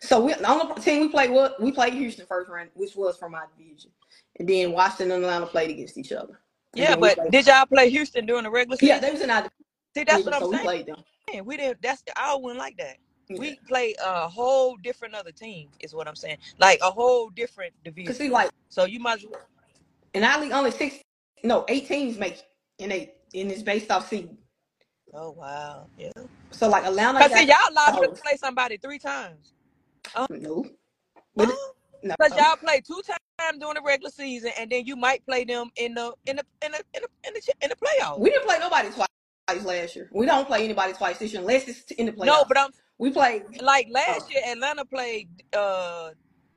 so we, the only team we played was we played Houston first round, which was from our division, and then Washington and Atlanta played against each other. And yeah, but did y'all play Houston during the regular season? Yeah, they was in our division. See, that's what I'm so saying. We played them. Man, we didn't. That's I wouldn't like that. Yeah. We played a whole different other team, is what I'm saying. Like a whole different division. See, like, so you might as well. And I league only six, no, eight teams make, and they and it's based off seed. Oh wow, yeah. So like Atlanta, cause got, see y'all allowed to play somebody three times. Um, no, but oh, no. Cause y'all play two times during the regular season, and then you might play them in the in the in the in the in the, in the playoffs. We didn't play nobody twice last year. We don't play anybody twice this year unless it's in the playoffs. No, but I'm we played like last uh, year. Atlanta played. Uh,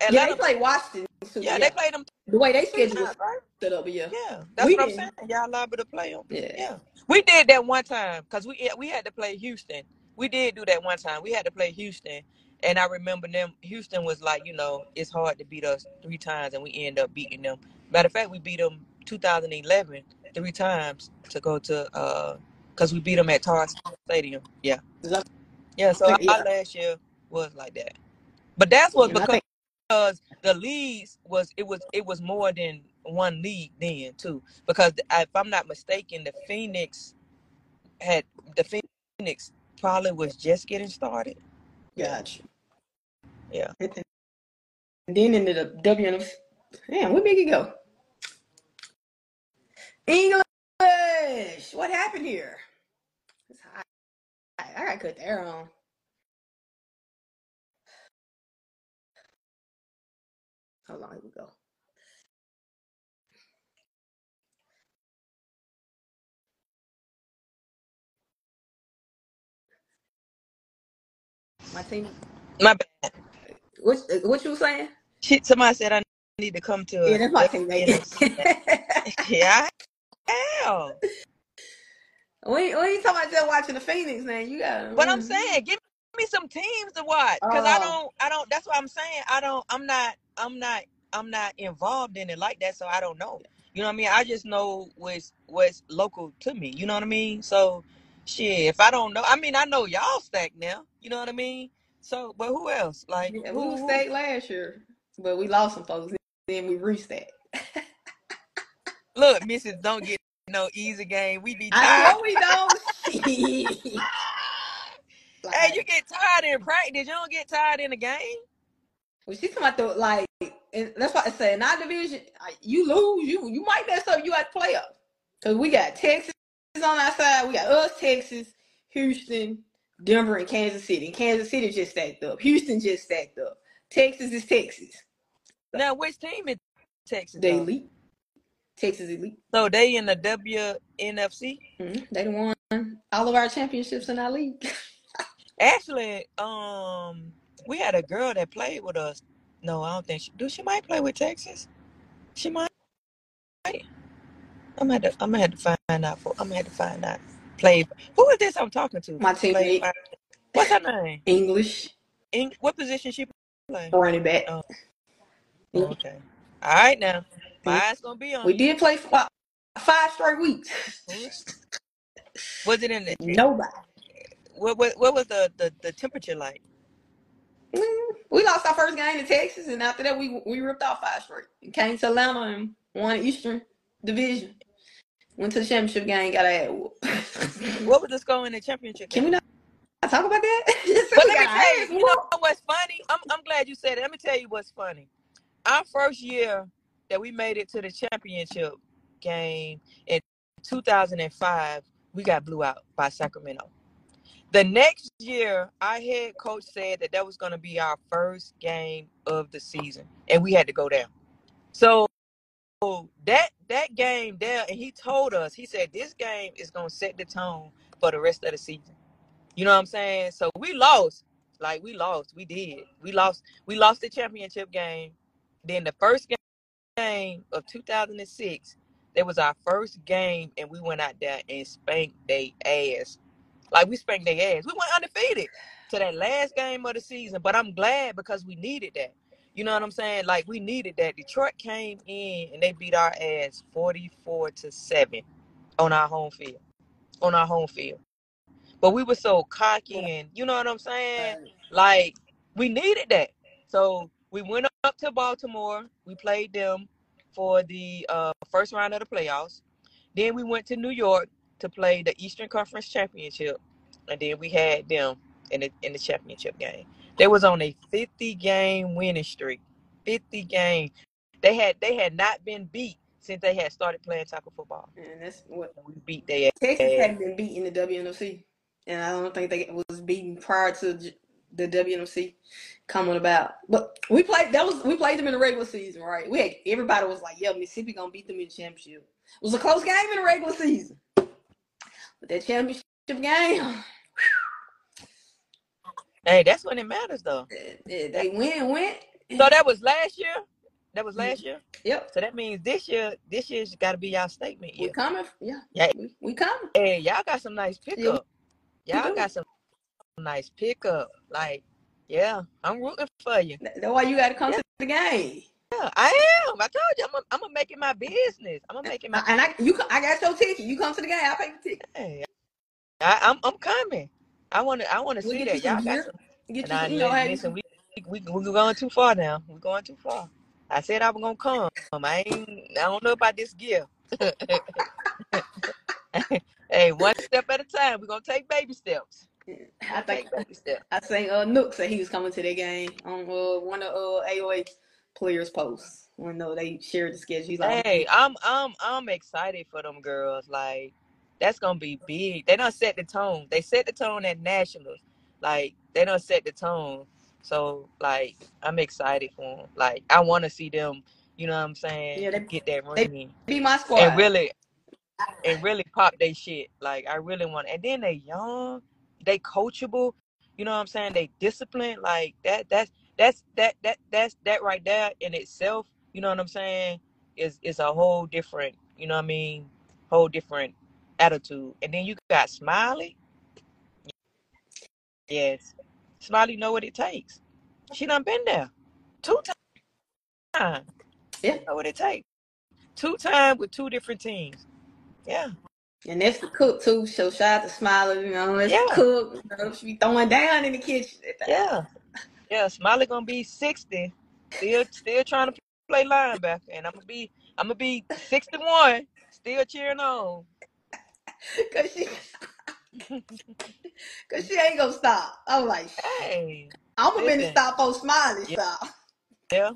Atlanta yeah, they played Washington. Too, yeah, yeah, they played them. The way they scheduled it, right? Set up, yeah. Yeah, that's we what did. I'm saying. Y'all liable to play them. Yeah. yeah. We did that one time because we we had to play Houston. We did do that one time. We had to play Houston, and I remember them. Houston was like, you know, it's hard to beat us three times, and we end up beating them. Matter of fact, we beat them two thousand eleven three times to go to uh because we beat them at Tar Stadium. Yeah, yeah. So yeah. Our last year was like that, but that's what because. Because the leagues was it was it was more than one league then too. Because if I'm not mistaken, the Phoenix had the Phoenix probably was just getting started. Gotcha. Yeah. And then into the W N F C. Damn, where Mickey go? English. What happened here? It's hot. I gotta cut the air on. How long ago? My team. My bad. What what you were saying? She, somebody said I need to come to. Yeah, a, that's my teammate. Yeah. Hell. When, when you talking about just watching the Phoenix, man, you got. But I'm saying, give me some teams to watch, because uh, I don't, I don't. That's what I'm saying. I don't. I'm not. I'm not. I'm not involved in it like that, so I don't know. You know what I mean? I just know what's what's local to me. You know what I mean? So, shit. If I don't know, I mean, I know y'all stack now. You know what I mean? So, but who else? Like, yeah, who, who stacked last year? But we lost some folks. Then we restacked. Look, missus don't get no easy game. We be tired. I know we don't. Like, hey, you get tired in practice. You don't get tired in the game. Well, she's talking about the, like, and that's why I say in our division, you lose, you you might mess up. You at the playoffs, because we got Texas on our side. We got us, Texas, Houston, Denver, and Kansas City. Kansas City just stacked up. Houston just stacked up. Texas is Texas. Now, which team is Texas? The Elite. Texas Elite. So they in the W N F C? Mm-hmm. They won all of our championships in our league. Actually, um, we had a girl that played with us. No, I don't think she do. She might play with Texas. She might. I'm gonna have to. I'm gonna have to find out. For, I'm gonna have to find out. Play. Who is this I'm talking to? My teammate. Play, what's her name? English. In, what position she playing? Running back. Oh. Okay. All right now. Mine's gonna be on. We you. did play five, five straight weeks. Was it in the nobody? What, what what was the, the, the temperature like? We lost our first game to Texas, and after that, we we ripped off five straight. Came to Atlanta and won the Eastern Division. Went to the championship game, got a What was the score in the championship game? Can we not talk about that? But let me tell you, you know what's funny? I'm I'm glad you said it. Let me tell you what's funny. Our first year that we made it to the championship game in two thousand five, we got blew out by Sacramento. The next year, our head coach said that that was going to be our first game of the season, and we had to go down. So that that game there, and he told us, he said, this game is going to set the tone for the rest of the season. You know what I'm saying? So we lost. Like, we lost. We did. We lost. We lost the championship game. Then the first game of two thousand six, that was our first game, and we went out there and spanked their ass. Like, we spanked their ass. We went undefeated to that last game of the season. But I'm glad, because we needed that. You know what I'm saying? Like, we needed that. Detroit came in and they beat our ass forty-four to seven on our home field. On our home field. But we were so cocky, and you know what I'm saying? Like, we needed that. So we went up to Baltimore. We played them for the uh, first round of the playoffs. Then we went to New York to play the Eastern Conference Championship, and then we had them in the in the championship game. They was on a fifty game winning streak. fifty game. They had they had not been beat since they had started playing tackle football. And that's what we beat their ass. Texas hadn't been beat in the W N F C, and I don't think they was beaten prior to the W N F C coming about. But we played that was we played them in the regular season, right? We had, everybody was like, "Yo, Mississippi gonna beat them in the championship." It was a close game in the regular season. But that championship game, hey, that's when it matters, though. They, they win, win. So that was last year. That was last year. Yep. So that means this year, this year's got to be y'all statement year. We coming, yeah. Yeah, we, we coming. Hey, y'all got some nice pickup. Yeah, y'all got some nice pickup. Like, yeah, I'm rooting for you. That's why you got to come yeah. to the game. Yeah, I am. I told you, I'm. A, I'm gonna make it my business. I'm gonna make it my. And I, you, I got your ticket. You come to the game, I'll pay the ticket. Hey, I, I'm, I'm coming. I want to, I want to see that. Y'all got some. Get and you, I, you know, listen, we, we, we, we're going too far now. We're going too far. I said I was gonna come. I ain't. I don't know about this gift. Hey, one step at a time. We're gonna take baby steps. I think. Baby steps. I think. Uh, Nook said he was coming to the game on uh, one of uh A O A. Players post when though they shared the schedule. He's like, hey, I'm I'm I'm excited for them girls. Like, that's gonna be big. They done set the tone. They set the tone at nationals. Like, they done set the tone. So, like, I'm excited for them. Like, I want to see them. You know what I'm saying? Yeah, they get that ring. Be my squad. And really, and really pop they shit. Like, I really want. And then they young, they coachable. You know what I'm saying? They disciplined. Like that. That's. That's that that that's that right there in itself, you know what I'm saying, is is a whole different, you know what I mean, whole different attitude. And then you got Smiley. Yes. Smiley know what it takes. She done been there two times. Yeah. Know what it takes. Two times with two different teams. Yeah. And that's the cook too. So shout out to Smiley, you know, that's yeah. the cook. You know, she be throwing down in the kitchen. Yeah. Yeah, Smiley gonna be sixty, still still trying to play linebacker, and I'm gonna be I'm gonna be sixty-one, still cheering on. Cause she, cause she ain't gonna stop. I'm like, hey, I'm gonna be stop on Smiley yeah. style. Yeah,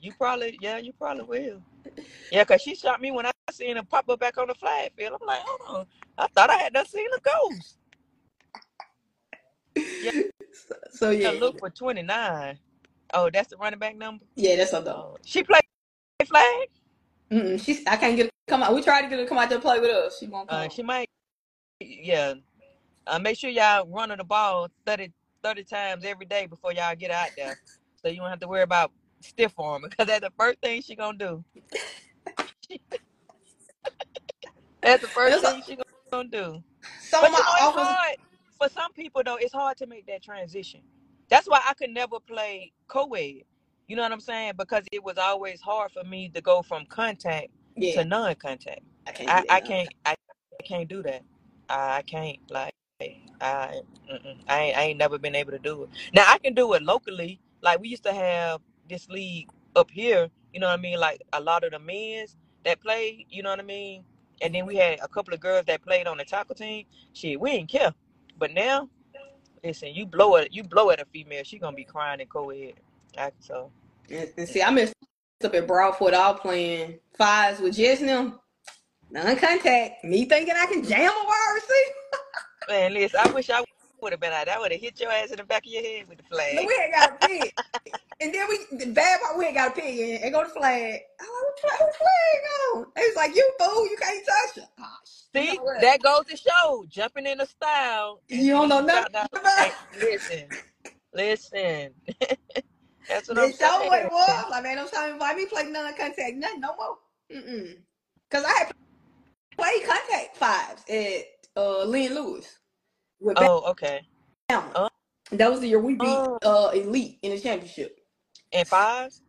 you probably yeah you probably will. Yeah, cause she shot me when I seen her pop up back on the flag field. I'm like, hold on, I thought I had not seen a ghost. Yeah. So, so yeah, look for twenty-nine. Oh, that's the running back number. Yeah, that's her dog. She played flag. Mm-mm, she's. I can't get her to come out. We tried to get her to come out there and play with us. She won't come. Uh, she might. Yeah. Uh, make sure y'all running the ball thirty, thirty times every day before y'all get out there, so you don't have to worry about stiff arm, because that's the first thing she gonna do. That's the first that's thing a, she gonna do. So but my you know, it's hard. For some people though, it's hard to make that transition. That's why I could never play co-ed. You know what I'm saying? Because it was always hard for me to go from contact yeah. to non-contact. I can't. I, I can't. I, I can't do that. I, I can't. Like I, mm-mm, I, ain't, I ain't never been able to do it. Now I can do it locally. Like we used to have this league up here. You know what I mean? Like a lot of the men's that played. You know what I mean? And then we had a couple of girls that played on the tackle team. Shit, we didn't care. But now, listen, you blow it. You blow at a female, she gonna be crying in co-ed. Like, so. And, and see, I messed up at Broadford all playing fives with just them. Non-contact. Me thinking I can jam a wide receiver. Man, listen, I wish I would have been out. I would have hit your ass in the back of your head with the flag. No, we ain't got a pig. And then we, the bad part, we ain't got a pig in. And go to the flag. Oh, what the flag on? They was like, you fool, you can't touch it. Oh, see, no that goes to show. Jumping in the style. You don't know nothing about it. Listen, listen. That's what I'm saying. What it was. Like, man, don't try to invite me play non-contact, nothing no more. Mm-mm. Because I had played contact fives at uh, Lynn Lewis. With oh, okay. Uh, that was the year we beat uh, Elite in the championship. And fives?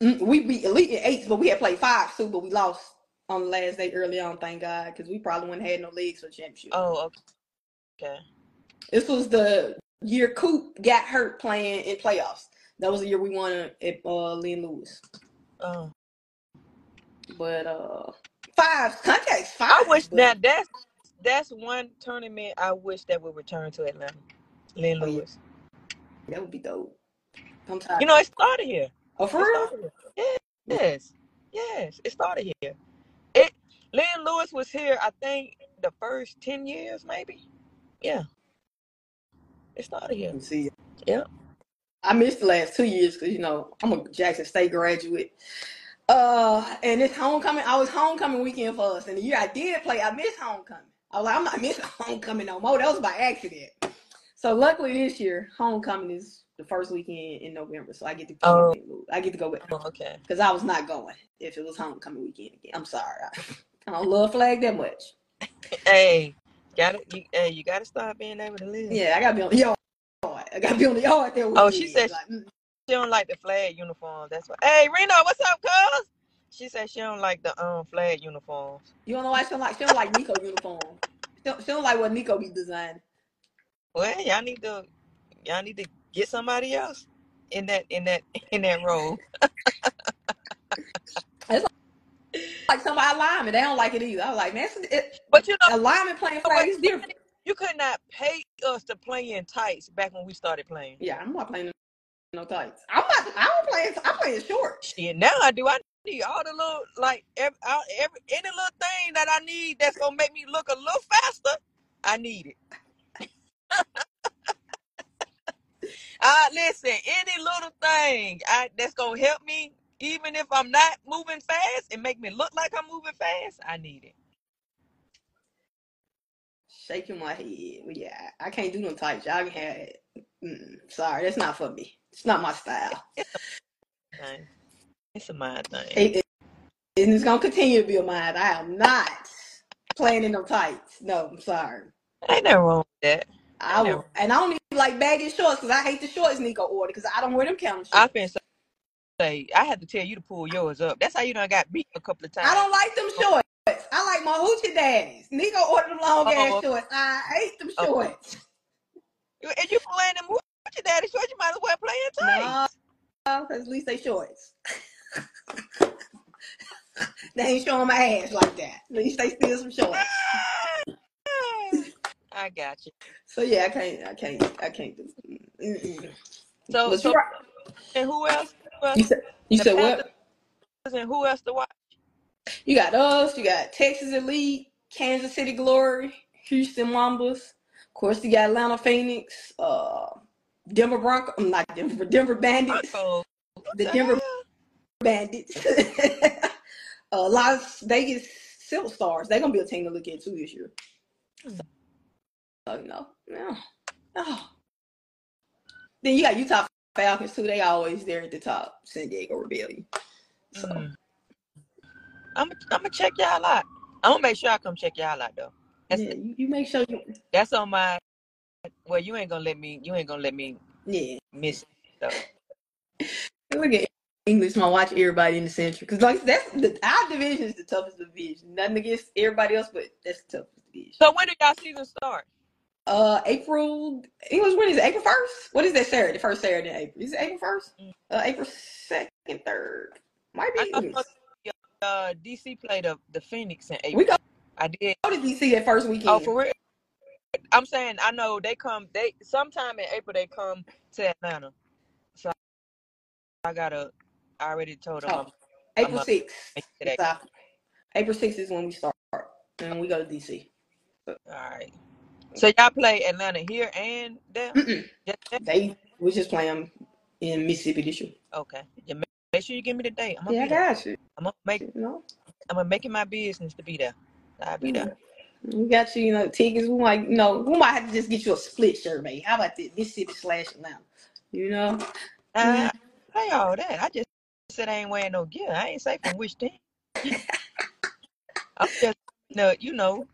We beat Elite in eights, but we had played fives too, but we lost on the last day early on, thank God, because we probably wouldn't have had no legs for the championship. Oh, okay. Okay. This was the year Coop got hurt playing in playoffs. That was the year we won at uh, Lynn Lewis. Oh. But uh, fives, contacts, five. I wish now that's that's one tournament I wish that would return to Atlanta, Lynn Lewis. That would be dope. I'm tired. You know, it started here. Oh, for real? Yes, yes, yes. It started here. It Lynn Lewis was here, I think, the first ten years, maybe. Yeah. It started here. See, yeah. I missed the last two years because, you know, I'm a Jackson State graduate. Uh, and it's homecoming. I was homecoming weekend for us. And the year I did play, I missed homecoming. I was like, I'm not missing homecoming no more. That was by accident. So luckily this year, homecoming is the first weekend in November. So I get to go. Oh. I get to go with oh, okay. Because I was not going if it was homecoming weekend again. I'm sorry. I don't love flag that much. Hey. Got it. You, hey, you gotta start being able to live. Yeah, I gotta be on the yard. I gotta be on the yard there. With oh, she said like, mm. she don't like the flag uniforms. That's why. Hey, Reno, what's up, cuz? She said she don't like the um flag uniforms. You don't know why she don't like? She don't like Nico uniform. She don't, she don't like what Nico be designing. Well, y'all need to, y'all need to get somebody else in that in that in that role. That's like somebody lineman, they don't like it either. I was like, man, it, but you know, a lineman playing flag is different. You could not pay us to play in tights back when we started playing. Yeah, I'm not playing in no tights. I'm not. I don't play. I play in shorts. Yeah, now I do. I need all the little like every, every any little thing that I need that's gonna make me look a little faster. I need it. uh, listen, any little thing I, that's gonna help me. Even if I'm not moving fast and make me look like I'm moving fast, I need it. Shaking my head. Yeah, I can't do no tights. Y'all can have it. Mm-mm. Sorry, that's not for me. It's not my style. It's a mind thing. It, it, and it's going to continue to be a mind. I am not playing in no tights. No, I'm sorry. Ain't nothing wrong with that. I will, and I don't even like baggy shorts because I hate the shorts Nico ordered because I don't wear them counter shorts. I've been say I had to tell you to pull yours up. That's how you done got beat a couple of times. I don't like them shorts. I like my hoochie daddies. Nico ordered them long ass oh, okay. shorts. I hate them shorts. Okay. And you playing them hoochie daddy shorts? You might as well play it tight. No, because at least they shorts. They ain't showing my ass like that. At least they still some shorts. I got you. So yeah, I can't, I can't, I can't do. Mm-mm. So, so right. and who else? Who else? You said, you said what? And who else to watch? You got us. You got Texas Elite, Kansas City Glory, Houston Wambas. Of course, you got Atlanta Phoenix, uh, Denver Broncos. I'm not Denver, Denver Bandits. What the the Denver Bandits. uh, Las Vegas Silver Stars. They're gonna be a team to look at too this year. So, Oh no, no, no. Then you got Utah Falcons too. They always there at the top. San Diego Rebellion. So mm. I'm, I'm gonna check y'all out. I'm gonna make sure I come check y'all out though. That's, yeah, you, you make sure. You... That's on my. Well, you ain't gonna let me. You ain't gonna let me. Yeah, miss it, though. Look at English. I watch everybody in the Central because like that's the, our division is the toughest division. Nothing against everybody else, but that's the toughest division. So when do y'all season start? Uh, April. English, when is it? April first? What is that Saturday? The first Saturday in April. Is it April first? Uh, April second, third. Might be. I know, uh, D C played the the Phoenix in April. We go. I did. Go to D C that first weekend. Oh, for real? I'm saying I know they come. They sometime in April they come to Atlanta. So I gotta. I already told them. Oh, I'm, April sixth. April sixth is when we start, and we go to D C. All right. So y'all play Atlanta here and there? Mm-mm. They we just playing in Mississippi this year. Okay. Yeah, make sure you give me the date. I'm gonna yeah, be I got there. you. I'm gonna make you know? I'm gonna make it my business to be there. I'll be yeah. there. We got you, you know, tickets. We might, you know, we might have to just get you a split shirt, mate. How about this? Mississippi slash Atlanta. You know, uh, play all that. I just said I ain't wearing no gear. I ain't safe from which team. I'm just, you know, you know,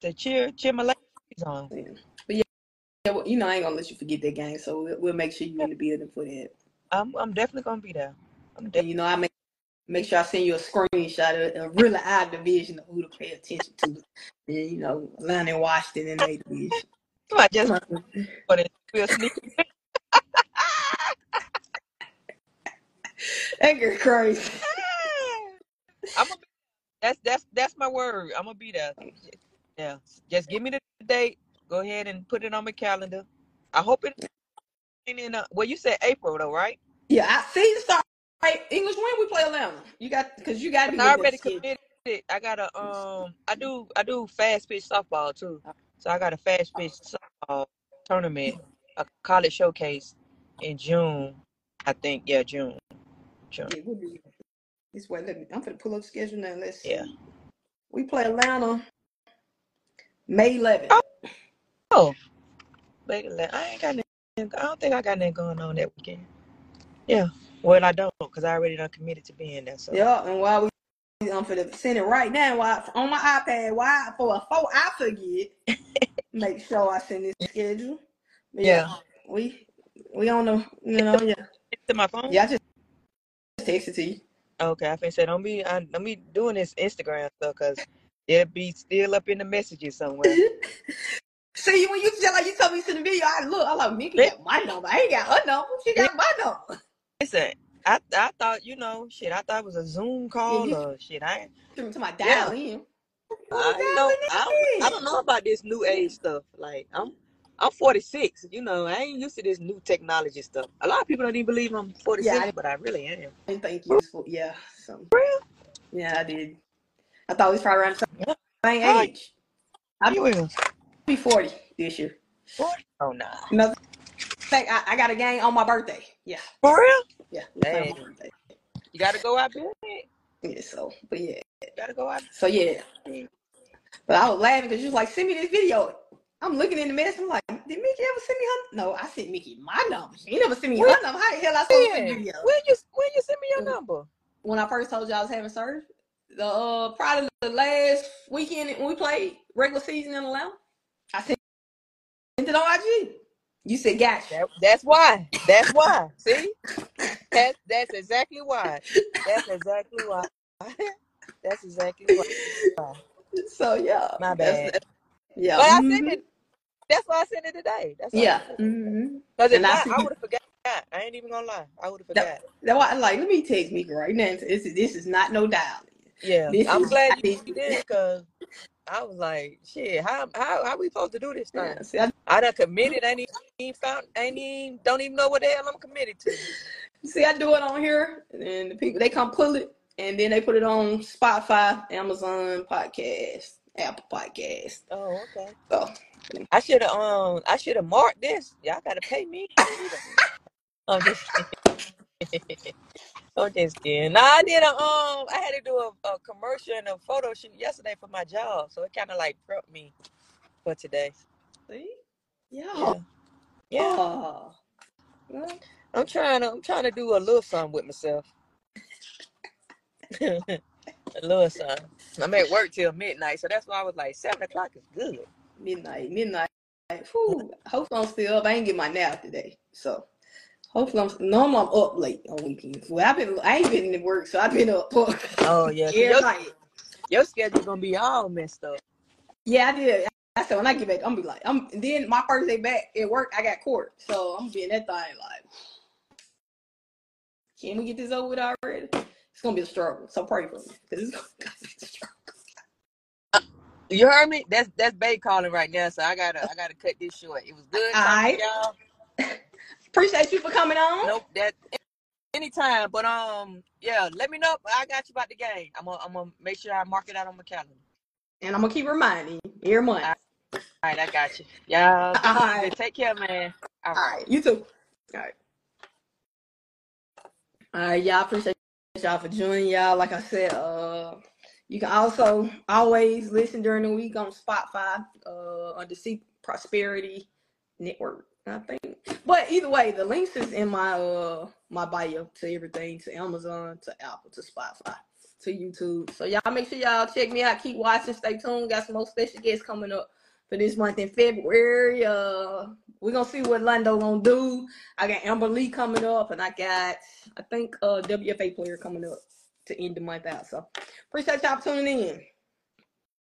to cheer, cheer my life. On. Yeah. But yeah, yeah well, you know, I ain't gonna let you forget that game, so we'll, we'll make sure you're in the building for that. I'm, I'm definitely gonna be there. I'm and, you know, I make make sure I send you a screenshot of, of really our division of who to pay attention to. And, you know, Atlanta and Washington in their division. I just but we'll sneak. That girl crazy. I'm gonna be, that's that's that's my word. I'm gonna be there. Yeah, just give me the date. Go ahead and put it on my calendar. I hope it. In uh, well, you said April though, right? Yeah, I see. The start right. English, when we play Atlanta, you got because you got. I already committed. Kid. I got a um. I do I do fast pitch softball too, so I got a fast pitch softball tournament, a college showcase in June, I think. Yeah, June. June. Yeah, we'll be. This way, let me. I'm gonna pull up the schedule now. Let's. Yeah. See. We play Atlanta. May eleventh. Oh, May eleventh. I ain't got nothing. I don't think I got nothing going on that weekend. Yeah. Well, I don't because I already done committed to being there. So. Yeah, and while we I'm for the send it right now, while I, on my iPad, while for before I forget, make sure I send this schedule. Yeah. yeah. We we on the you know yeah. To my phone. Yeah, I just text it to you. Okay, I think so. Don't be I, don't be doing this Instagram stuff because. It'll be still up in the messages somewhere. See, when you tell like you told me to the video, I look, I like Mickey got my number. I ain't got her number. She got my number. Listen, I I thought you know shit. I thought it was a Zoom call yeah, or shit. I ain't to my dial yeah. in. I, dial know, in I, I don't know about this new age stuff. Like I'm I'm forty-six. You know, I ain't used to this new technology stuff. A lot of people don't even believe I'm forty-six, yeah, I, but I really am. And thank you. For, yeah. So. Real? Yeah, I did. I thought it was probably around the same age. I'll be, I'll be forty this year. forty? Oh, no. Nah. No. I, I got a game on my birthday. Yeah. For real? Yeah. Hey. You got to go out there? Yeah, so, but yeah. You got to go out there. So, yeah. But I was laughing because you was like, send me this video. I'm looking in the mess. I'm like, did Mickey ever send me her? No, I sent Mickey my number. She never sent me when, her number. How the hell I sent you? When you when you send me your when, number? When I first told you I was having surgery. The uh, probably the last weekend when we played regular season in Atlanta, I sent Ended on I G. You said gotcha. That, that's why. That's why. See? That's that's exactly why. That's exactly why. That's exactly why. So yeah. My bad. That's, that's, yeah. But mm-hmm. I sent it. That's why I sent it today. That's why yeah. Because mm-hmm. if not, I, I would have forgot. I ain't even gonna lie. I would have forgot. That's why I'm like, let me text Mika right now. This is, this is not no dial. Yeah. This I'm glad you, you did because I was like, shit, how how how we supposed to do this thing? Yeah, see, I, I done committed, I ain't even found, ain't even, don't even know what the hell I'm committed to. See, I do it on here, and the people, they come pull it, and then they put it on Spotify, Amazon Podcast, Apple Podcast. Oh, okay. So I should have um, I should have marked this. Y'all gotta pay me. I'm just kidding. I'm just kidding. Now I did a um, I had to do a, a commercial and a photo shoot yesterday for my job, so it kind of like prepped me for today. See? Yeah. Yeah. yeah. Oh. Well, I'm trying to. I'm trying to do a little something with myself. a little something. I'm at work till midnight, so that's why I was like, seven o'clock is good. Midnight, midnight. Whew. Hopefully I'm still up. I ain't get my nap today, so. Hopefully, I'm, normally I'm up late on weekends. Well, I've been, I ain't been to work, so I've been up. Oh, yeah. Your, like, your schedule's going to be all messed up. Yeah, I did. I said, when I get back, I'm going to be like, I'm, then my first day back at work, I got court. So I'm getting that thing like, can we get this over with already? It's going to be a struggle. So pray for me because it's going to be a struggle. You heard me? That's that's babe calling right now, so I got to I gotta cut this short. It was good talking y'all. Appreciate you for coming on. Nope, that anytime. But um, yeah, let me know. I got you about the game. I'm gonna I'm gonna make sure I mark it out on my calendar. And I'm gonna keep reminding you every month. All right, All right I got you. Y'all. All right. Take care, man. All right. All right, you too. All right. All right, y'all. Appreciate y'all for joining y'all. Like I said, uh, you can also always listen during the week on Spotify, uh, under C Prosperity Network. I think, but either way, the links is in my uh my bio to everything, to Amazon, to Apple, to Spotify, to YouTube. So y'all make sure y'all check me out. Keep watching. Stay tuned. Got some more special guests coming up for this month in February. Uh, we're gonna see what Londo gonna do. I got Amber Lee coming up, and I got I think uh W F A player coming up to end the month out. So appreciate y'all tuning in.